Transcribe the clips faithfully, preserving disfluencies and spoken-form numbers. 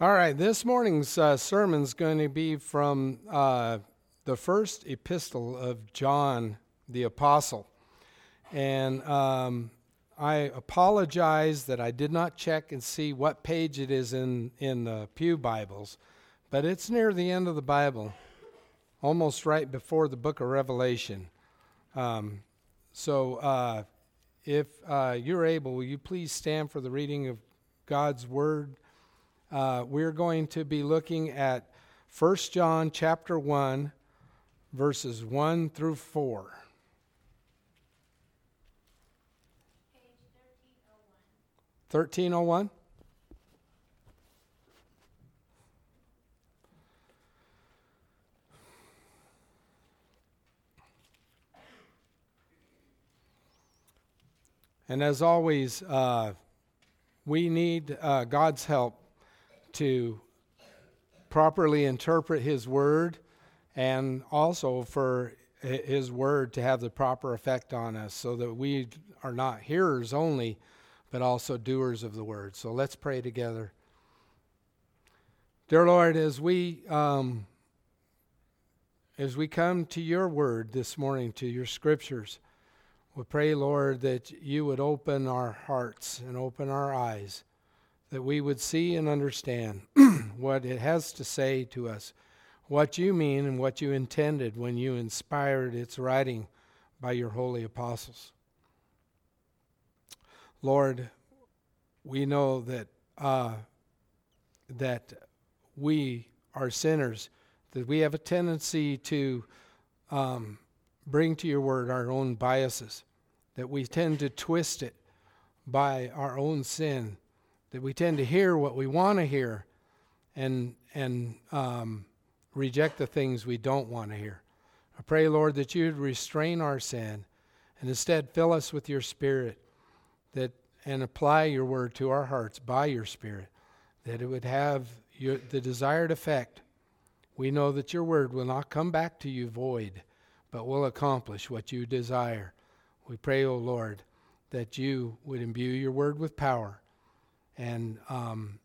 All right, this morning's uh, sermon is going to be from uh, the first epistle of John the Apostle. And um, I apologize that I did not check and see what page it is in, in the Pew Bibles, but it's near the end of the Bible, almost right before the book of Revelation. Um, so uh, if uh, you're able, will you please stand for the reading of God's Word? Uh, we're going to be looking at First John chapter one, verses one through four. Page thirteen oh one. thirteen oh one. And as always, uh, we need uh, God's help to properly interpret His Word, and also for His Word to have the proper effect on us, so that we are not hearers only, but also doers of the Word. So let's pray together. Dear Lord, as we um, as we come to Your Word this morning, to Your Scriptures, we pray, Lord, that You would open our hearts and open our eyes, that we would see and understand what it has to say to us, what You mean and what You intended when You inspired its writing by Your holy apostles. Lord, we know that uh, that we are sinners, that we have a tendency to um, bring to Your Word our own biases, that we tend to twist it by our own sin, that we tend to hear what we want to hear and and um, reject the things we don't want to hear. I pray, Lord, that You'd restrain our sin and instead fill us with Your Spirit, that and apply Your Word to our hearts by Your Spirit, that it would have your, the desired effect. We know that Your Word will not come back to You void, but will accomplish what You desire. We pray, O Lord, that You would imbue Your Word with power, and um,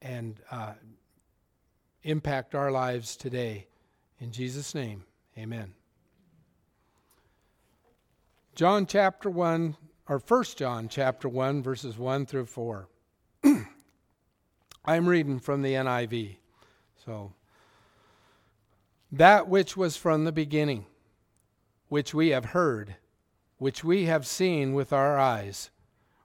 and uh, impact our lives today. In Jesus' name, amen. John chapter one, or First John chapter one, verses one through four. I'm reading from the N I V. So, that which was from the beginning, which we have heard, which we have seen with our eyes,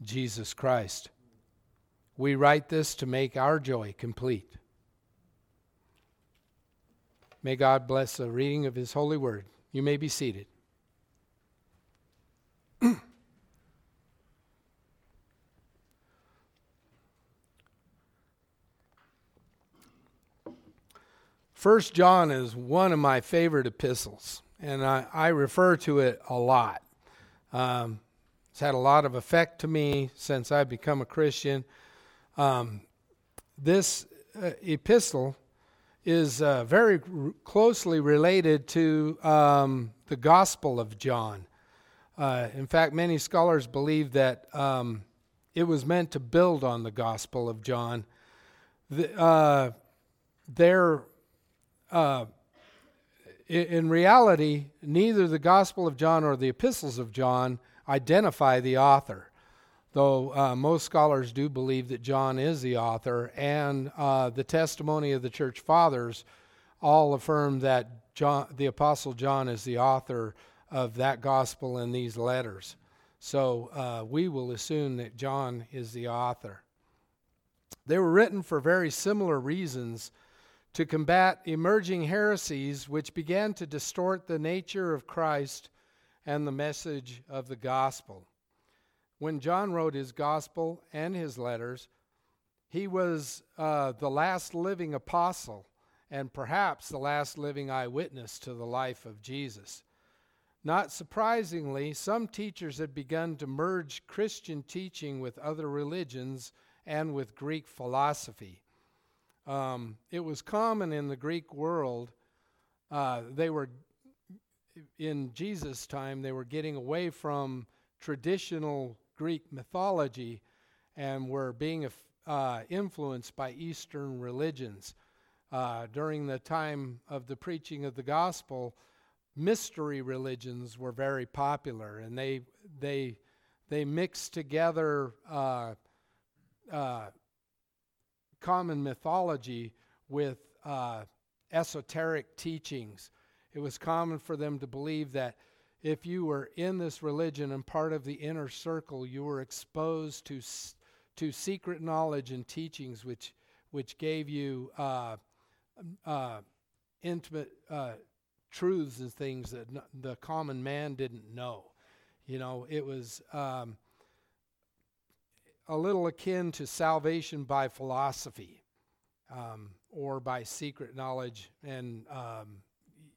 Jesus Christ. We write this to make our joy complete. May God bless the reading of His holy word. You may be seated. First John is one of my favorite epistles, and I, I refer to it a lot. Um, It's had a lot of effect to me since I've become a Christian. Um, this uh, epistle is uh, very r- closely related to um, the Gospel of John. Uh, in fact, many scholars believe that um, it was meant to build on the Gospel of John. The, uh, there, uh, in, in reality, neither the Gospel of John or the epistles of John identify the author, though uh, most scholars do believe that John is the author, and uh, the testimony of the church fathers all affirm that John, the Apostle John, is the author of that gospel and these letters. So uh, we will assume that John is the author. They were written for very similar reasons, to combat emerging heresies which began to distort the nature of Christ and the message of the gospel. When John wrote his gospel and his letters, He was uh, the last living apostle and perhaps the last living eyewitness to the life of Jesus. Not surprisingly, some teachers had begun to merge Christian teaching with other religions and with Greek philosophy. Um, it was common in the Greek world. Uh, they were, in Jesus' time, they were getting away from traditional Greek mythology and were being uh, influenced by Eastern religions. Uh, during the time of the preaching of the gospel, mystery religions were very popular, and they they they mixed together uh, uh, common mythology with uh, esoteric teachings. It was common for them to believe that if you were in this religion and part of the inner circle, you were exposed to to secret knowledge and teachings, which which gave you Uh, Uh, intimate uh, truths and things that n- the common man didn't know. You know, it was um, a little akin to salvation by philosophy um, or by secret knowledge and, um,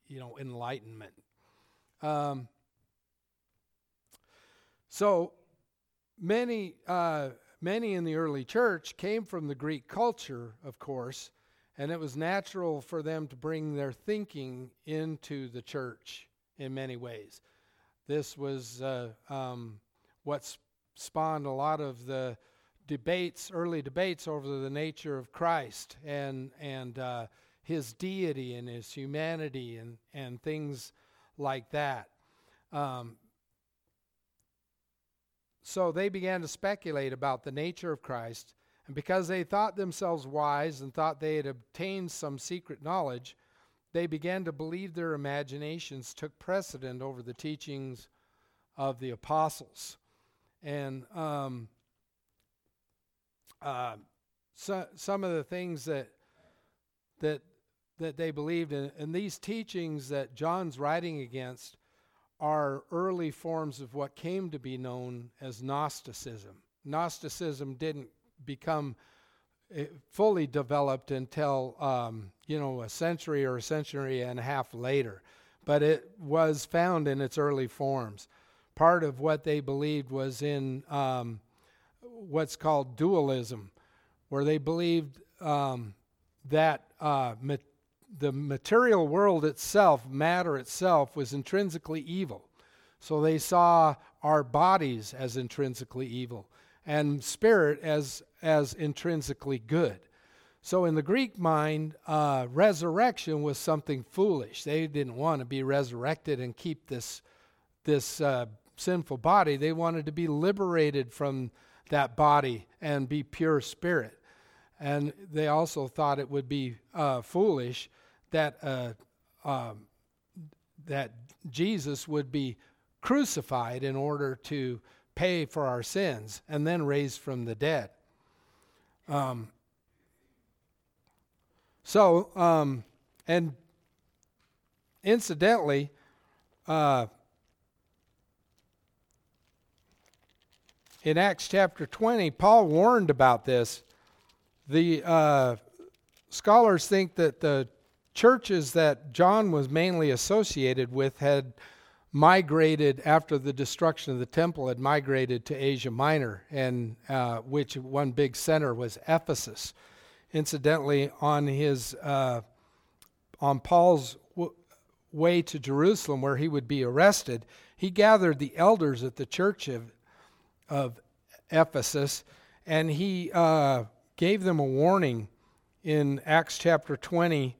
you know, enlightenment. Um, so many, uh, many in the early church came from the Greek culture, of course, and it was natural for them to bring their thinking into the church in many ways. This was uh, um, what spawned a lot of the debates, early debates over the nature of Christ and and uh, his deity and his humanity and, and things like that. Um, so they began to speculate about the nature of Christ. And because they thought themselves wise and thought they had obtained some secret knowledge, they began to believe their imaginations took precedent over the teachings of the apostles. And um, uh, so, some of the things that that that they believed in, and these teachings that John's writing against, are early forms of what came to be known as Gnosticism. Gnosticism didn't become fully developed until um, you know a century or a century and a half later, but it was found in its early forms. Part of what they believed was in um, what's called dualism, where they believed um, that uh, ma- the material world itself, matter itself, was intrinsically evil. So they saw our bodies as intrinsically evil and spirit as as intrinsically good. So in the Greek mind, uh, resurrection was something foolish. They didn't want to be resurrected and keep this this uh, sinful body. They wanted to be liberated from that body and be pure spirit. And they also thought it would be uh, foolish that uh, um, that Jesus would be crucified in order to pay for our sins and then raised from the dead. Um, so, um, and incidentally, uh, in Acts chapter twenty, Paul warned about this. The uh, scholars think that the churches that John was mainly associated with had migrated after the destruction of the temple, had migrated to Asia Minor, and uh, which one big center was Ephesus. Incidentally, on his uh, on Paul's w- way to Jerusalem, where he would be arrested, he gathered the elders at the church of, of Ephesus, and he uh, gave them a warning in Acts chapter twenty.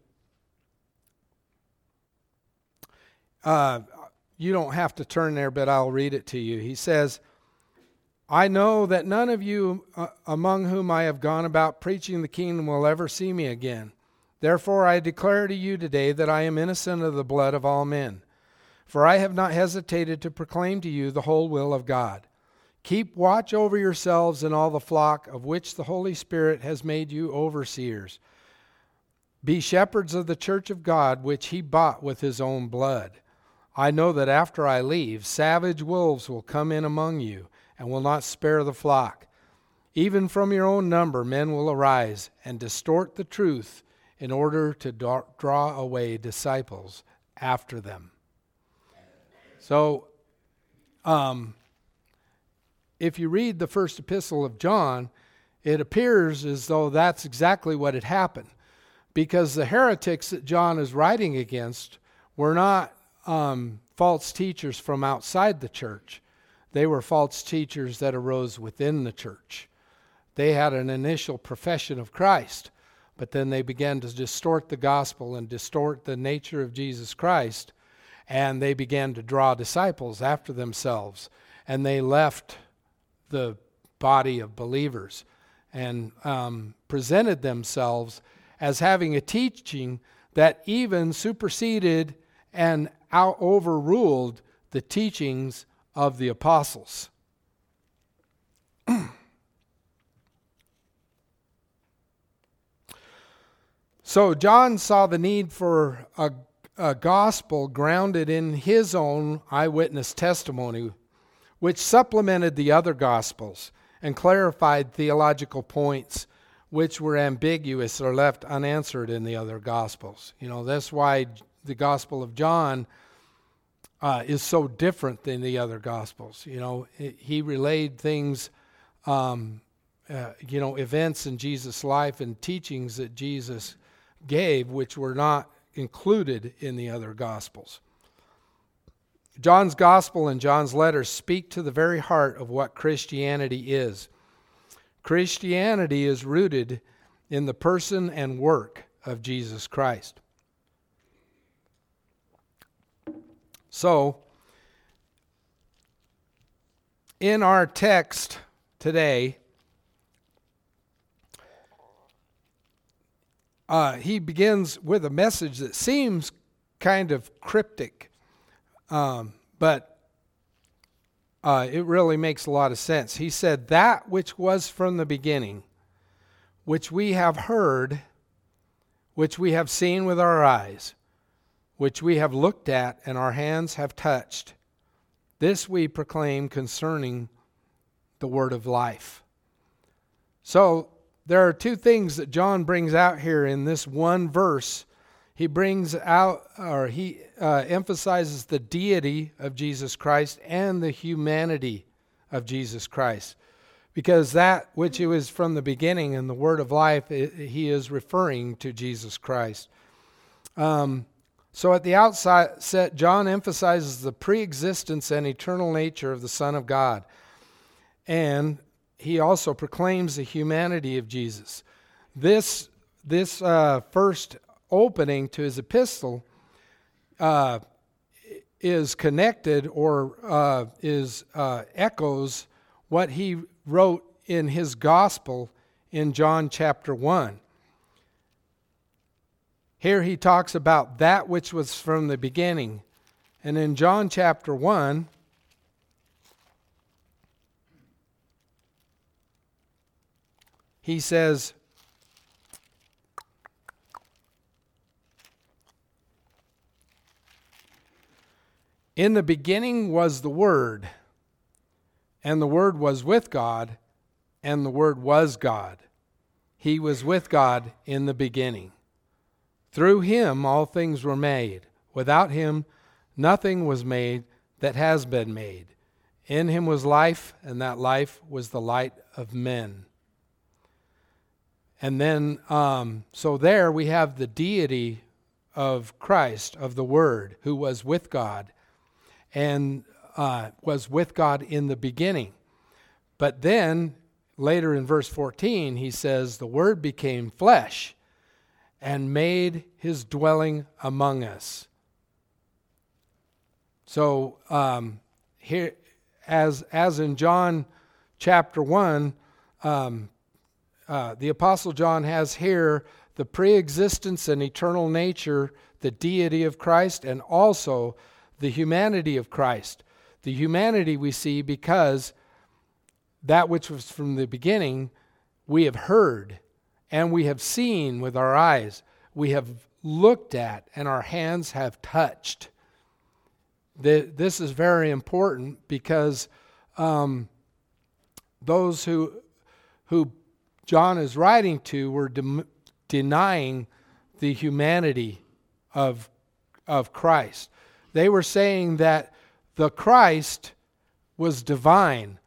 Uh, You don't have to turn there, but I'll read it to you. He says, "I know that none of you uh, among whom I have gone about preaching the kingdom will ever see me again. Therefore I declare to you today that I am innocent of the blood of all men. For I have not hesitated to proclaim to you the whole will of God. Keep watch over yourselves and all the flock of which the Holy Spirit has made you overseers. Be shepherds of the church of God, which he bought with his own blood. I know that after I leave, savage wolves will come in among you and will not spare the flock. Even from your own number, men will arise and distort the truth in order to draw away disciples after them. So, um, if you read the first epistle of John, it appears as though that's exactly what had happened, because the heretics that John is writing against were not um, false teachers from outside the church. They were false teachers that arose within the church. They had an initial profession of Christ, but then they began to distort the gospel and distort the nature of Jesus Christ, and they began to draw disciples after themselves, and they left the body of believers and um, presented themselves as having a teaching that even superseded and out overruled the teachings of the apostles. So John saw the need for a, a gospel grounded in his own eyewitness testimony, which supplemented the other gospels and clarified theological points which were ambiguous or left unanswered in the other gospels. You know, that's why the Gospel of John uh, is so different than the other gospels. You know, it, he relayed things, um, uh, you know, events in Jesus' life and teachings that Jesus gave which were not included in the other gospels. John's gospel and John's letters speak to the very heart of what Christianity is. Christianity is rooted in the person and work of Jesus Christ. So, in our text today, uh, he begins with a message that seems kind of cryptic. Um, but uh, it really makes a lot of sense. He said, that which was from the beginning, which we have heard, which we have seen with our eyes, which we have looked at and our hands have touched, this we proclaim concerning the word of life. So there are two things that John brings out here in this one verse. He brings out, or he uh, emphasizes the deity of Jesus Christ and the humanity of Jesus Christ, because that which it was from the beginning in the Word of Life, it, he is referring to Jesus Christ. Um, so at the outset, John emphasizes the pre-existence and eternal nature of the Son of God, and he also proclaims the humanity of Jesus. This this uh, first. opening to his epistle uh, is connected or uh, is uh, echoes what he wrote in his gospel in John chapter one. Here he talks about that which was from the beginning. And in John chapter one, he says, in the beginning was the Word, and the Word was with God, and the Word was God. He was with God in the beginning. Through him all things were made. Without him nothing was made that has been made. In him was life, and that life was the light of men. And then, um, so there we have the deity of Christ, of the Word, who was with God, and uh, was with God in the beginning. But then, later in verse fourteen, he says, the Word became flesh and made his dwelling among us. So, um, here, as as in John chapter one, um, uh, the Apostle John has here the pre-existence and eternal nature, the deity of Christ, and also the humanity of Christ. The humanity we see because that which was from the beginning we have heard and we have seen with our eyes. We have looked at and our hands have touched. This is very important because um, those who who John is writing to were de- denying the humanity of, of Christ. They were saying that the Christ was divine,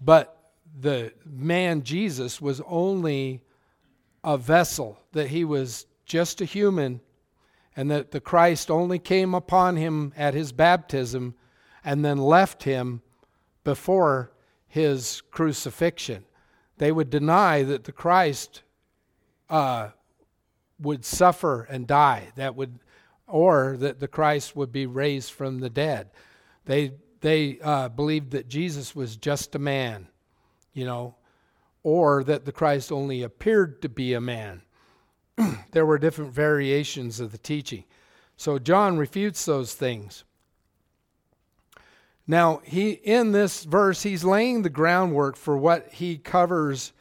but the man Jesus was only a vessel, that he was just a human, and that the Christ only came upon him at his baptism and then left him before his crucifixion. They would deny that the Christ uh, would suffer and die, that would, or that the Christ would be raised from the dead. They they uh, believed that Jesus was just a man, you know, or that the Christ only appeared to be a man. There were different variations of the teaching. So John refutes those things. Now, he in this verse, he's laying the groundwork for what he covers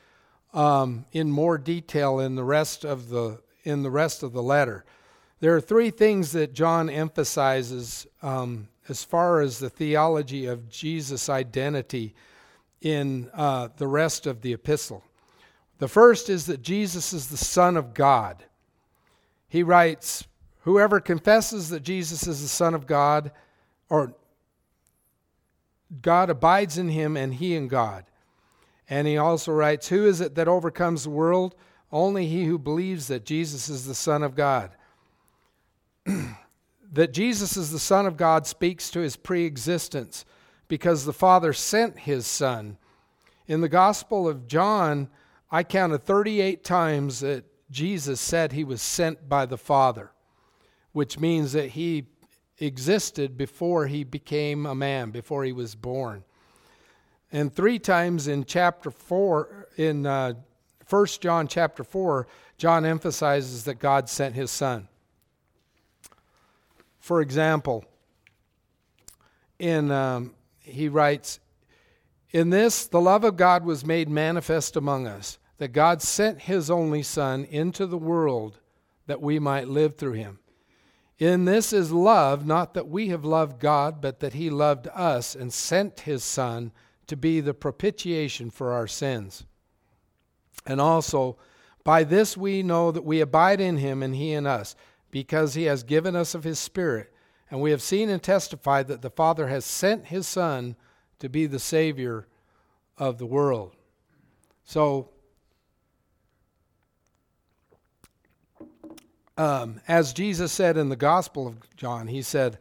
um, in more detail in the rest of the in the rest of the letter. There are three things that John emphasizes um, as far as the theology of Jesus' identity in uh, the rest of the epistle. The first is that Jesus is the Son of God. He writes, whoever confesses that Jesus is the Son of God, or God abides in him and he in God. And he also writes, who is it that overcomes the world? Only he who believes that Jesus is the Son of God. That Jesus is the Son of God speaks to his pre-existence, because the Father sent his Son. In the Gospel of John, I counted thirty-eight times that Jesus said he was sent by the Father, which means that he existed before he became a man, before he was born. And three times in chapter four, in uh, First John chapter four, John emphasizes that God sent his Son. For example, in um, he writes, in this, the love of God was made manifest among us, that God sent his only Son into the world that we might live through him. In this is love, not that we have loved God, but that he loved us and sent his Son to be the propitiation for our sins. And also, by this we know that we abide in him and he in us, because he has given us of his Spirit. And we have seen and testified that the Father has sent his Son to be the Savior of the world. So, um, as Jesus said in the Gospel of John, he said,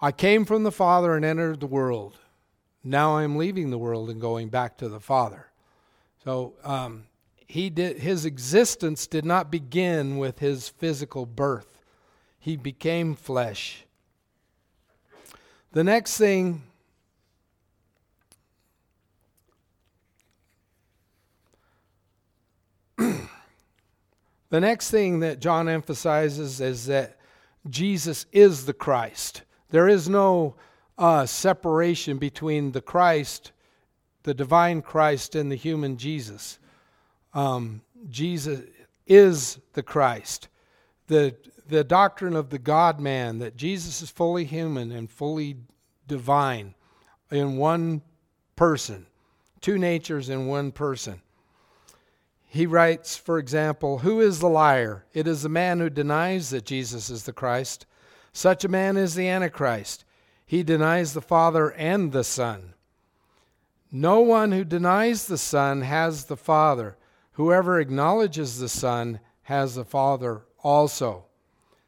I came from the Father and entered the world. Now I am leaving the world and going back to the Father. So, um, he did, his existence did not begin with his physical birth. He became flesh. The next thing The next thing that John emphasizes is that Jesus is the Christ. There is no uh, separation between the Christ, the divine Christ, and the human Jesus. Um, Jesus is the Christ. The, the doctrine of the God-man, that Jesus is fully human and fully divine in one person. Two natures in one person. He writes, for example, who is the liar? It is the man who denies that Jesus is the Christ. Such a man is the Antichrist. He denies the Father and the Son. No one who denies the Son has the Father. Whoever acknowledges the Son has the Father also.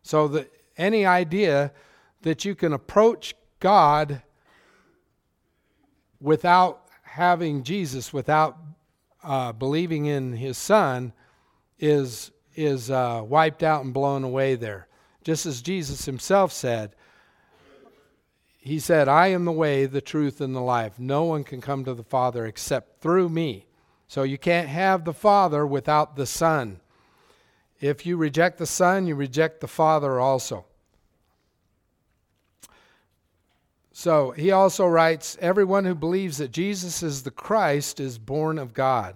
So the, any idea that you can approach God without having Jesus, without Uh, believing in his Son, is is uh, wiped out and blown away there. Just as Jesus himself said, he said, I am the way, the truth, and the life. No one can come to the Father except through me. So you can't have the Father without the Son. If you reject the Son, you reject the Father also. So he also writes, everyone who believes that Jesus is the Christ is born of God.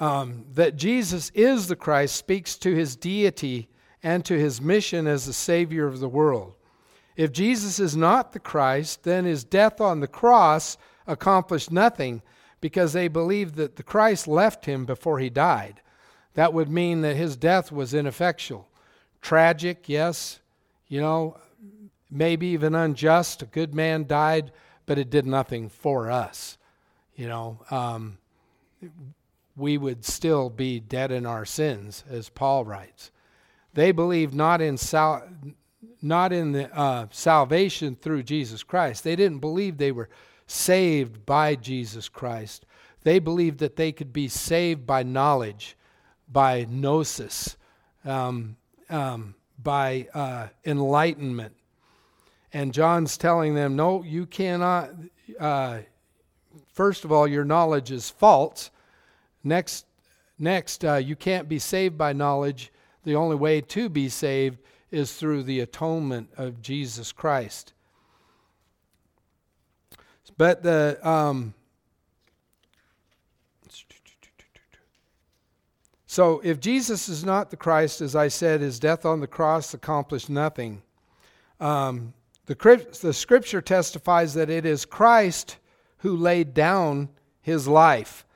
Um, that Jesus is the Christ speaks to his deity and to his mission as the Savior of the world. If Jesus is not the Christ, then his death on the cross accomplished nothing, because they believed that the Christ left him before he died. That would mean that his death was ineffectual. Tragic, yes, you know, maybe even unjust. A good man died, but it did nothing for us. You know, um, we would still be dead in our sins, as Paul writes. They believed not in sal- not in the uh, salvation through Jesus Christ. They didn't believe they were saved by Jesus Christ. They believed that they could be saved by knowledge, by gnosis, um, um, by uh, enlightenment. And John's telling them, no, you cannot. Uh, first of all, your knowledge is false. Next, next, uh, you can't be saved by knowledge. The only way to be saved is through the atonement of Jesus Christ. But the um, so if Jesus is not the Christ, as I said, his death on the cross accomplished nothing. Um, the the Scripture testifies that it is Christ who laid down his life.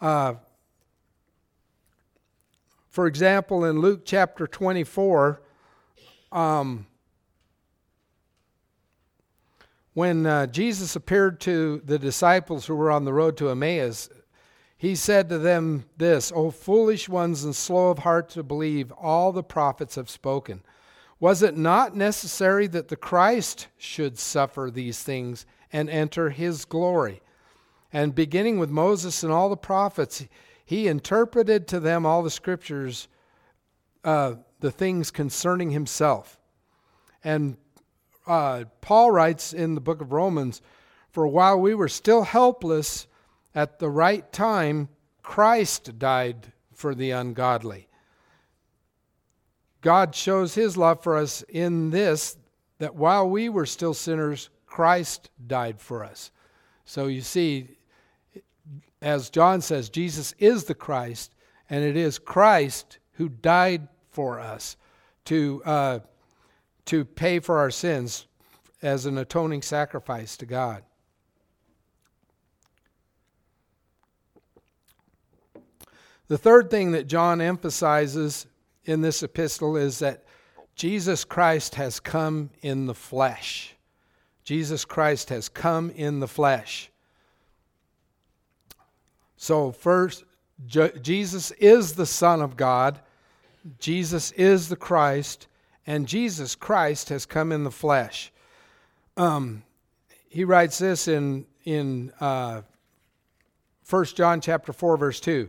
Uh, for example, in Luke chapter twenty-four, um, when uh, Jesus appeared to the disciples who were on the road to Emmaus, he said to them this, "O foolish ones and slow of heart to believe all the prophets have spoken. Was it not necessary that the Christ should suffer these things and enter his glory?" And beginning with Moses and all the prophets, he interpreted to them all the scriptures, uh, the things concerning himself. And uh, Paul writes in the book of Romans, "For while we were still helpless, at the right time, Christ died for the ungodly." God shows his love for us in this, that while we were still sinners, Christ died for us. So you see, as John says, Jesus is the Christ, and it is Christ who died for us to uh, to pay for our sins as an atoning sacrifice to God. The third thing that John emphasizes in this epistle is that Jesus Christ has come in the flesh. Jesus Christ has come in the flesh. So first, Je- Jesus is the Son of God. Jesus is the Christ, and Jesus Christ has come in the flesh. Um, he writes this in in uh, First John chapter four, verse two.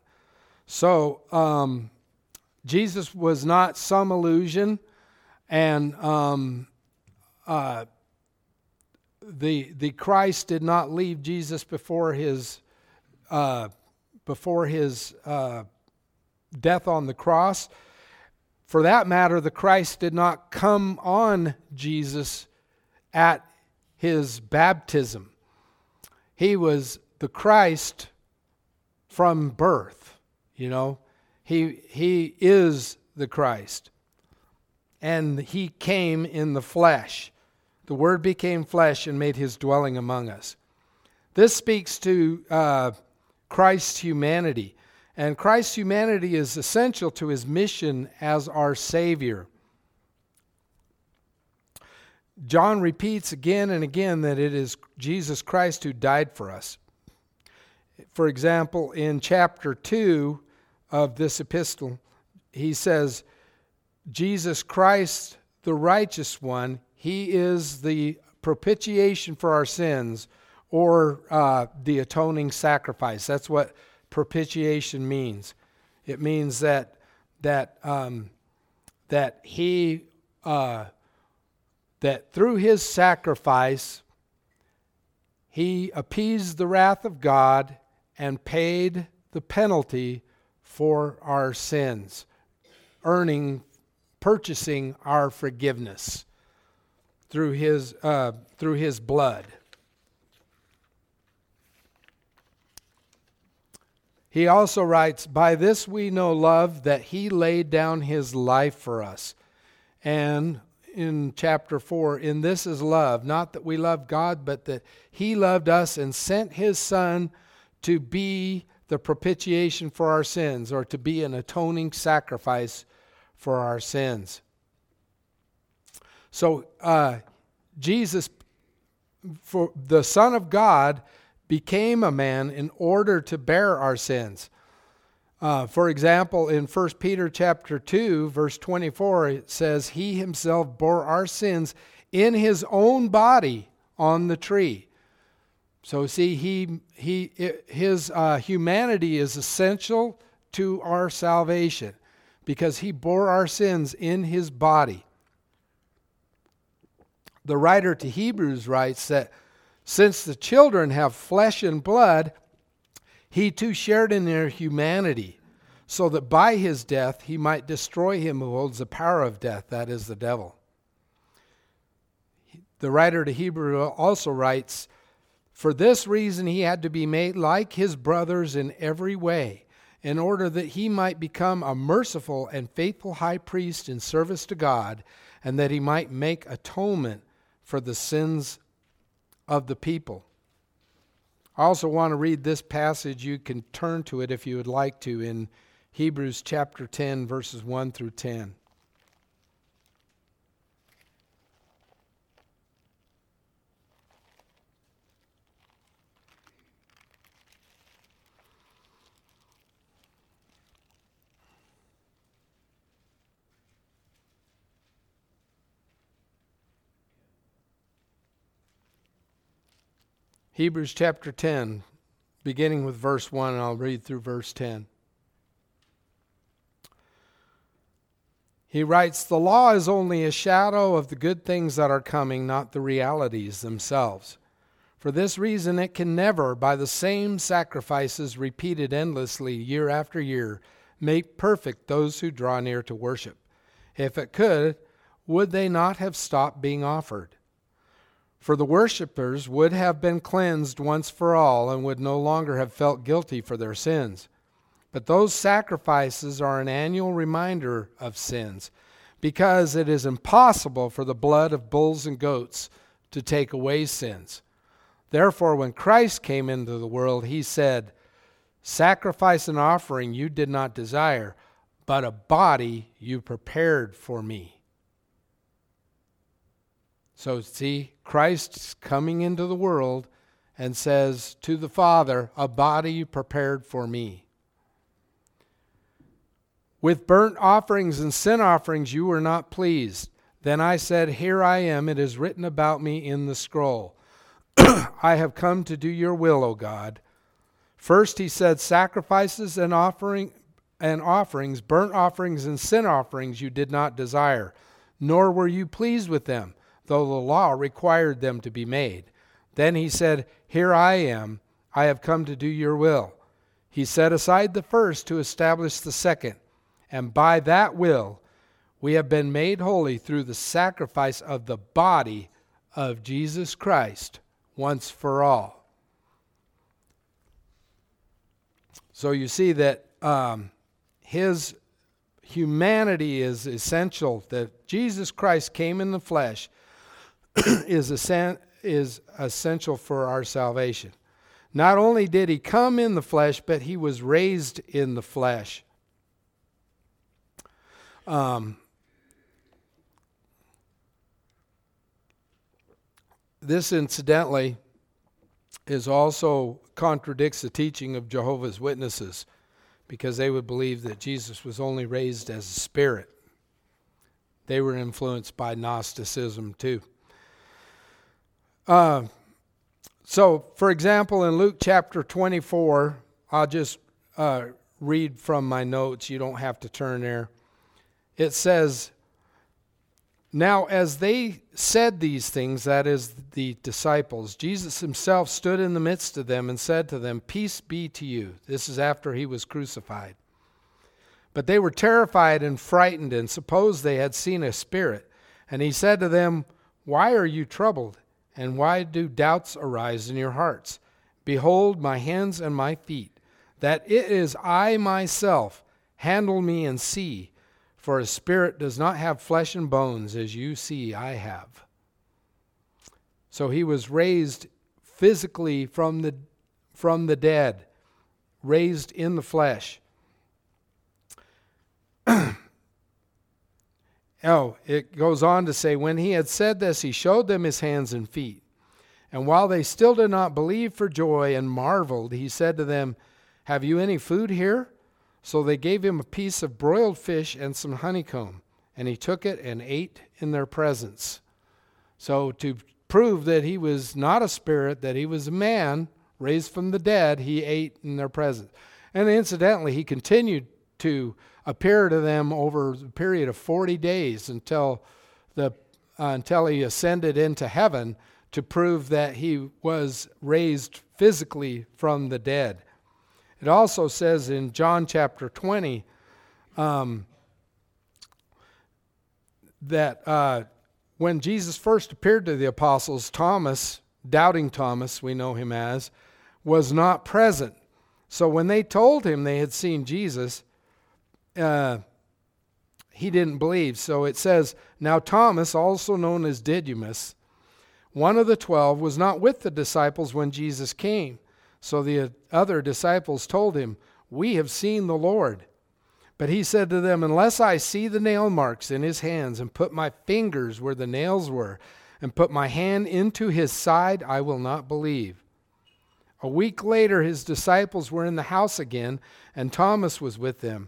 So, um, Jesus was not some illusion, and um, uh, the the Christ did not leave Jesus before his uh, before his uh, death on the cross. For that matter, the Christ did not come on Jesus at his baptism. He was the Christ from birth. You know, he he is the Christ, and he came in the flesh. The Word became flesh and made his dwelling among us. This speaks to uh, Christ's humanity. And Christ's humanity is essential to his mission as our Savior. John repeats again and again that it is Jesus Christ who died for us. For example, in chapter two of this epistle, he says, "Jesus Christ, the righteous one, he is the propitiation for our sins," or uh, the atoning sacrifice. That's what propitiation means. It means that that um, that he uh, that through his sacrifice he appeased the wrath of God and paid the penalty for our sins, earning, purchasing our forgiveness through his uh, through his blood. He also writes, "By this we know love, that he laid down his life for us." And in chapter four, "In this is love, not that we love God, but that he loved us and sent his Son to be the propitiation for our sins," or to be an atoning sacrifice for our sins. So uh, Jesus, for the Son of God, became a man in order to bear our sins. Uh, for example, in First Peter chapter two, verse twenty-four, it says, "He himself bore our sins in his own body on the tree." So see, he he it, his uh, humanity is essential to our salvation because he bore our sins in his body. The writer to Hebrews writes that since the children have flesh and blood, he too shared in their humanity, so that by his death he might destroy him who holds the power of death, that is the devil. The writer to Hebrews also writes, "For this reason he had to be made like his brothers in every way, in order that he might become a merciful and faithful high priest in service to God, and that he might make atonement for the sins of the people." I also want to read this passage. You can turn to it if you would like to, in Hebrews chapter ten, verses one through ten. Hebrews chapter ten, beginning with verse one, and I'll read through verse ten. He writes, "The law is only a shadow of the good things that are coming, not the realities themselves. For this reason it can never, by the same sacrifices repeated endlessly year after year, make perfect those who draw near to worship. If it could, would they not have stopped being offered? For the worshippers would have been cleansed once for all and would no longer have felt guilty for their sins. But those sacrifices are an annual reminder of sins, because it is impossible for the blood of bulls and goats to take away sins. Therefore, when Christ came into the world, he said, 'Sacrifice and offering you did not desire, but a body you prepared for me.'" So see, Christ's coming into the world and says to the Father, "A body you prepared for me. With burnt offerings and sin offerings you were not pleased. Then I said, 'Here I am, it is written about me in the scroll.' I have come to do your will, O God." First he said, "Sacrifices and offering and offerings, burnt offerings and sin offerings you did not desire, nor were you pleased with them, though the law required them to be made." Then he said, "Here I am, I have come to do your will." He set aside the first to establish the second, and by that will we have been made holy through the sacrifice of the body of Jesus Christ once for all. So you see that um, his humanity is essential, that Jesus Christ came in the flesh, is essential for our salvation. Not only did he come in the flesh, but he was raised in the flesh. Um, this, incidentally, is also contradicts the teaching of Jehovah's Witnesses, because they would believe that Jesus was only raised as a spirit. They were influenced by Gnosticism too. Uh, so, for example, in Luke chapter twenty-four, I'll just uh, read from my notes. You don't have to turn there. It says, Now, as they said these things, that is, the disciples, Jesus himself stood in the midst of them and said to them, "Peace be to you." This is after he was crucified. But they were terrified and frightened and supposed they had seen a spirit. And he said to them, "Why are you troubled? And why do doubts arise in your hearts? Behold my hands and my feet, that it is I myself. Handle me and see. For a spirit does not have flesh and bones, as you see I have." So he was raised physically from the, from the dead, raised in the flesh. Oh, it goes on to say, when he had said this, he showed them his hands and feet. And while they still did not believe for joy and marveled, he said to them, "Have you any food here?" So they gave him a piece of broiled fish and some honeycomb, and he took it and ate in their presence. So to prove that he was not a spirit, that he was a man raised from the dead, he ate in their presence. And incidentally, he continued to appear to them over a period of forty days until the uh, until he ascended into heaven, to prove that he was raised physically from the dead. It also says in John chapter twenty um, that uh, when Jesus first appeared to the apostles, Thomas, doubting Thomas, we know him as, was not present. So when they told him they had seen Jesus, uh, he didn't believe. So it says, "Now Thomas, also known as Didymus, one of the twelve, was not with the disciples when Jesus came. So the other disciples told him, 'We have seen the Lord.' But he said to them, 'Unless I see the nail marks in his hands and put my fingers where the nails were and put my hand into his side, I will not believe.' A week later, his disciples were in the house again, and Thomas was with them.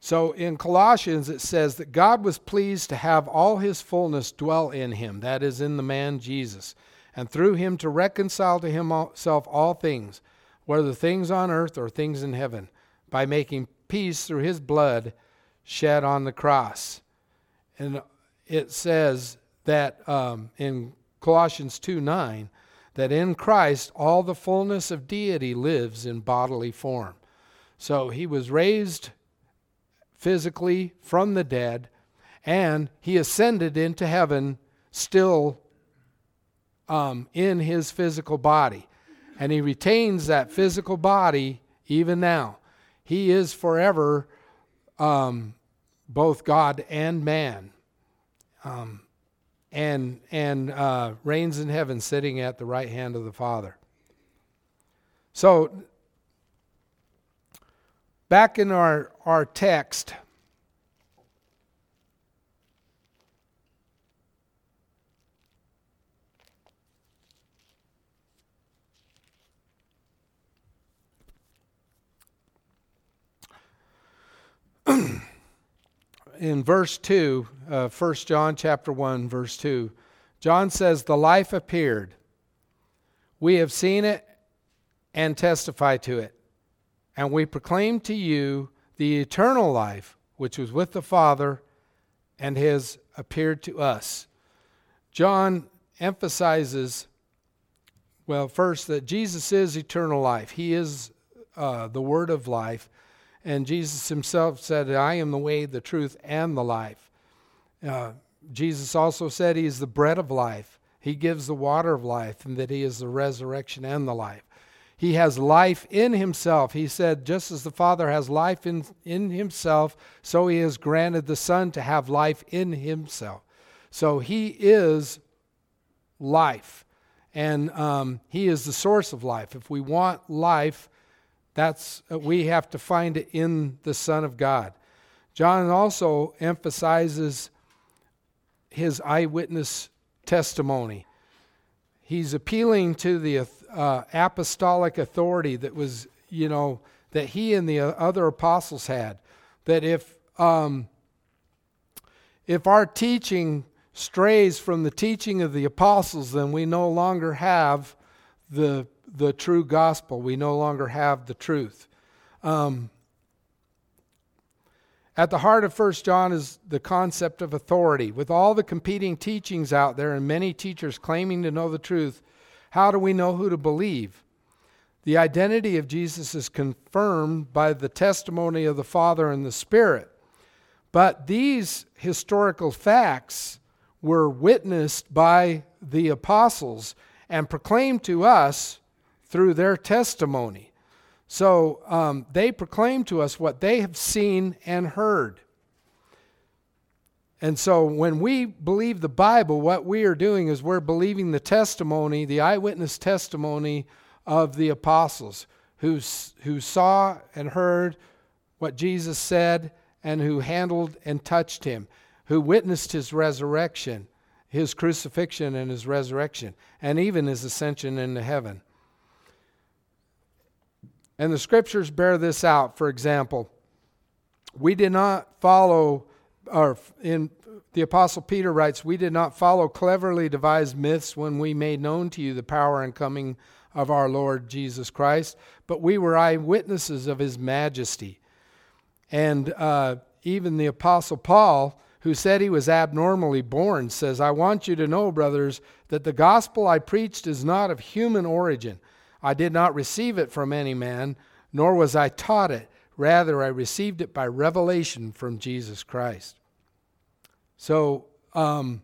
So in Colossians it says that God was pleased to have all his fullness dwell in him, that is, in the man Jesus, and through him to reconcile to himself all things, whether things on earth or things in heaven, by making peace through his blood shed on the cross. And it says that um, in Colossians two nine, that in Christ all the fullness of deity lives in bodily form. So he was raised physically from the dead, and he ascended into heaven still um, in his physical body. And he retains that physical body even now. He is forever um, both God and man, um, and, and uh, reigns in heaven sitting at the right hand of the Father. So, back in our, our text, in verse two, uh, First John chapter one, verse two, John says, "The life appeared. We have seen it and testify to it. And we proclaim to you the eternal life, which was with the Father and has appeared to us." John emphasizes, well, first that Jesus is eternal life. He is uh, the word of life. And Jesus himself said, "I am the way, the truth, and the life." Uh, Jesus also said he is the bread of life. He gives the water of life, and that he is the resurrection and the life. He has life in himself. He said, just as the Father has life in, in himself, so he has granted the Son to have life in himself. So he is life, and um, he is the source of life. If we want life, that's we have to find it in the Son of God. John also emphasizes his eyewitness testimony. He's appealing to the uh, apostolic authority that was, you know, that he and the other apostles had. That if um, if our teaching strays from the teaching of the apostles, then we no longer have the the true gospel. We no longer have the truth. Um, at the heart of First John is the concept of authority. With all the competing teachings out there and many teachers claiming to know the truth, how do we know who to believe? The identity of Jesus is confirmed by the testimony of the Father and the Spirit. But these historical facts were witnessed by the apostles and proclaimed to us through their testimony. So um, they proclaim to us what they have seen and heard. And so when we believe the Bible, what we are doing is we're believing the testimony, the eyewitness testimony of the apostles who, who saw and heard what Jesus said and who handled and touched him, who witnessed his resurrection, his crucifixion and his resurrection, and even his ascension into heaven. And the scriptures bear this out. For example, we did not follow, or in the Apostle Peter writes, we did not follow cleverly devised myths when we made known to you the power and coming of our Lord Jesus Christ, but we were eyewitnesses of his majesty. And uh, even the Apostle Paul, who said he was abnormally born, says, I want you to know, brothers, that the gospel I preached is not of human origin. I did not receive it from any man, nor was I taught it. Rather, I received it by revelation from Jesus Christ. So, um,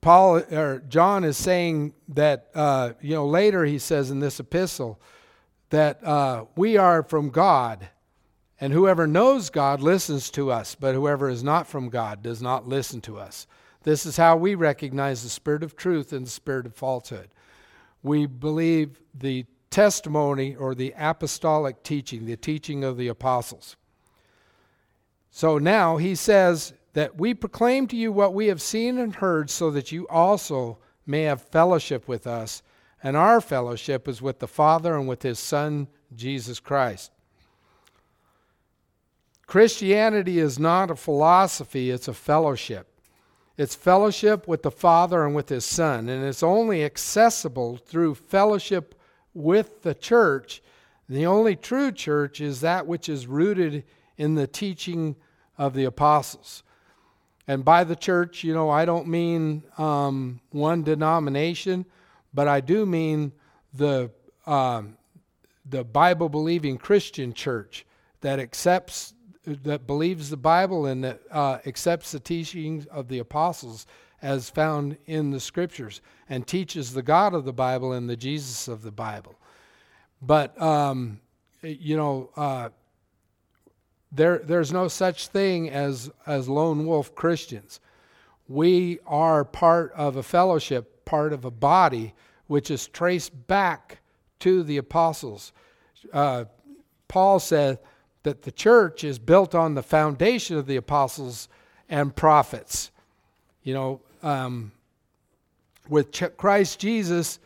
Paul or John is saying that, uh, you know, later he says in this epistle that uh, we are from God, and whoever knows God listens to us, but whoever is not from God does not listen to us. This is how we recognize the spirit of truth and the spirit of falsehood. We believe the testimony or the apostolic teaching, the teaching of the apostles. So now he says that we proclaim to you what we have seen and heard so that you also may have fellowship with us. And our fellowship is with the Father and with his Son, Jesus Christ. Christianity is not a philosophy, it's a fellowship. It's fellowship with the Father and with his Son, and it's only accessible through fellowship with the church. The only true church is that which is rooted in the teaching of the apostles. And by the church, you know, I don't mean um, one denomination, but I do mean the um, the Bible-believing Christian church that accepts, that believes the Bible and that uh, accepts the teachings of the apostles as found in the scriptures and teaches the God of the Bible and the Jesus of the Bible. But, um, you know, uh, there there's no such thing as, as lone wolf Christians. We are part of a fellowship, part of a body, which is traced back to the apostles. Uh, Paul said that the church is built on the foundation of the apostles and prophets. You know, um, with Ch- Christ Jesus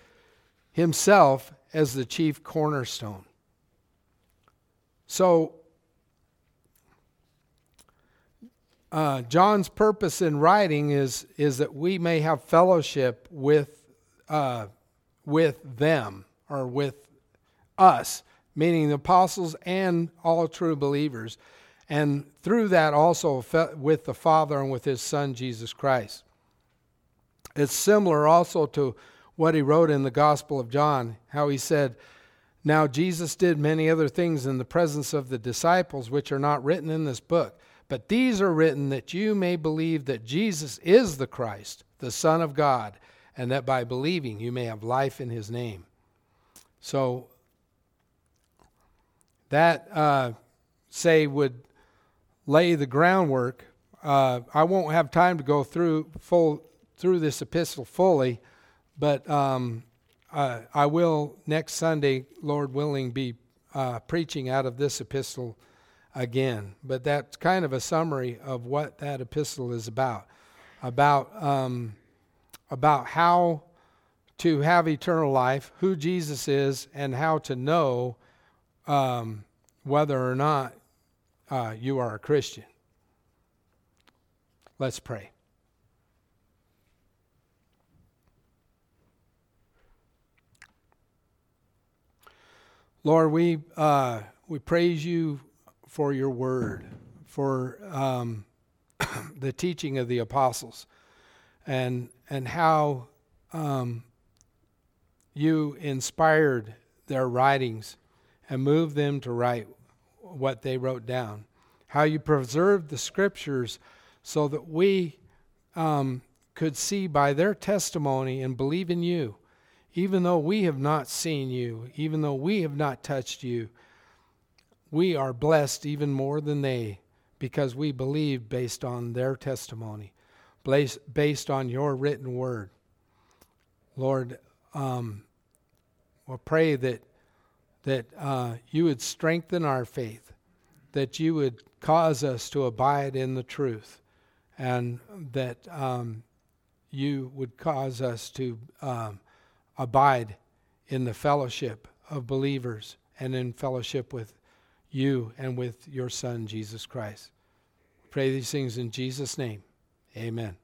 himself as the chief cornerstone. So, uh, John's purpose in writing is, is that we may have fellowship with, uh, with them or with us, meaning the apostles and all true believers, and through that also with the Father and with his Son, Jesus Christ. It's similar also to what he wrote in the Gospel of John, how he said, Now Jesus did many other things in the presence of the disciples, which are not written in this book. But these are written that you may believe that Jesus is the Christ, the Son of God, and that by believing you may have life in his name. So, That, uh, say, would lay the groundwork. Uh, I won't have time to go through full through this epistle fully, but um, uh, I will next Sunday, Lord willing, be uh, preaching out of this epistle again. But that's kind of a summary of what that epistle is about, about um, about how to have eternal life, who Jesus is, and how to know um, whether or not uh, you are a Christian. Let's pray. Lord, we uh, we praise you for your word, for um, the teaching of the apostles, and and how um, you inspired their writings and moved them to write what they wrote down. How you preserved the scriptures so that we um, could see by their testimony and believe in you. Even though we have not seen you, even though we have not touched you, we are blessed even more than they, because we believe based on their testimony, based on your written word. Lord, um, we'll pray that that uh, you would strengthen our faith, that you would cause us to abide in the truth, and that um, you would cause us to Um, abide in the fellowship of believers and in fellowship with you and with your Son, Jesus Christ. Pray these things in Jesus' name. Amen.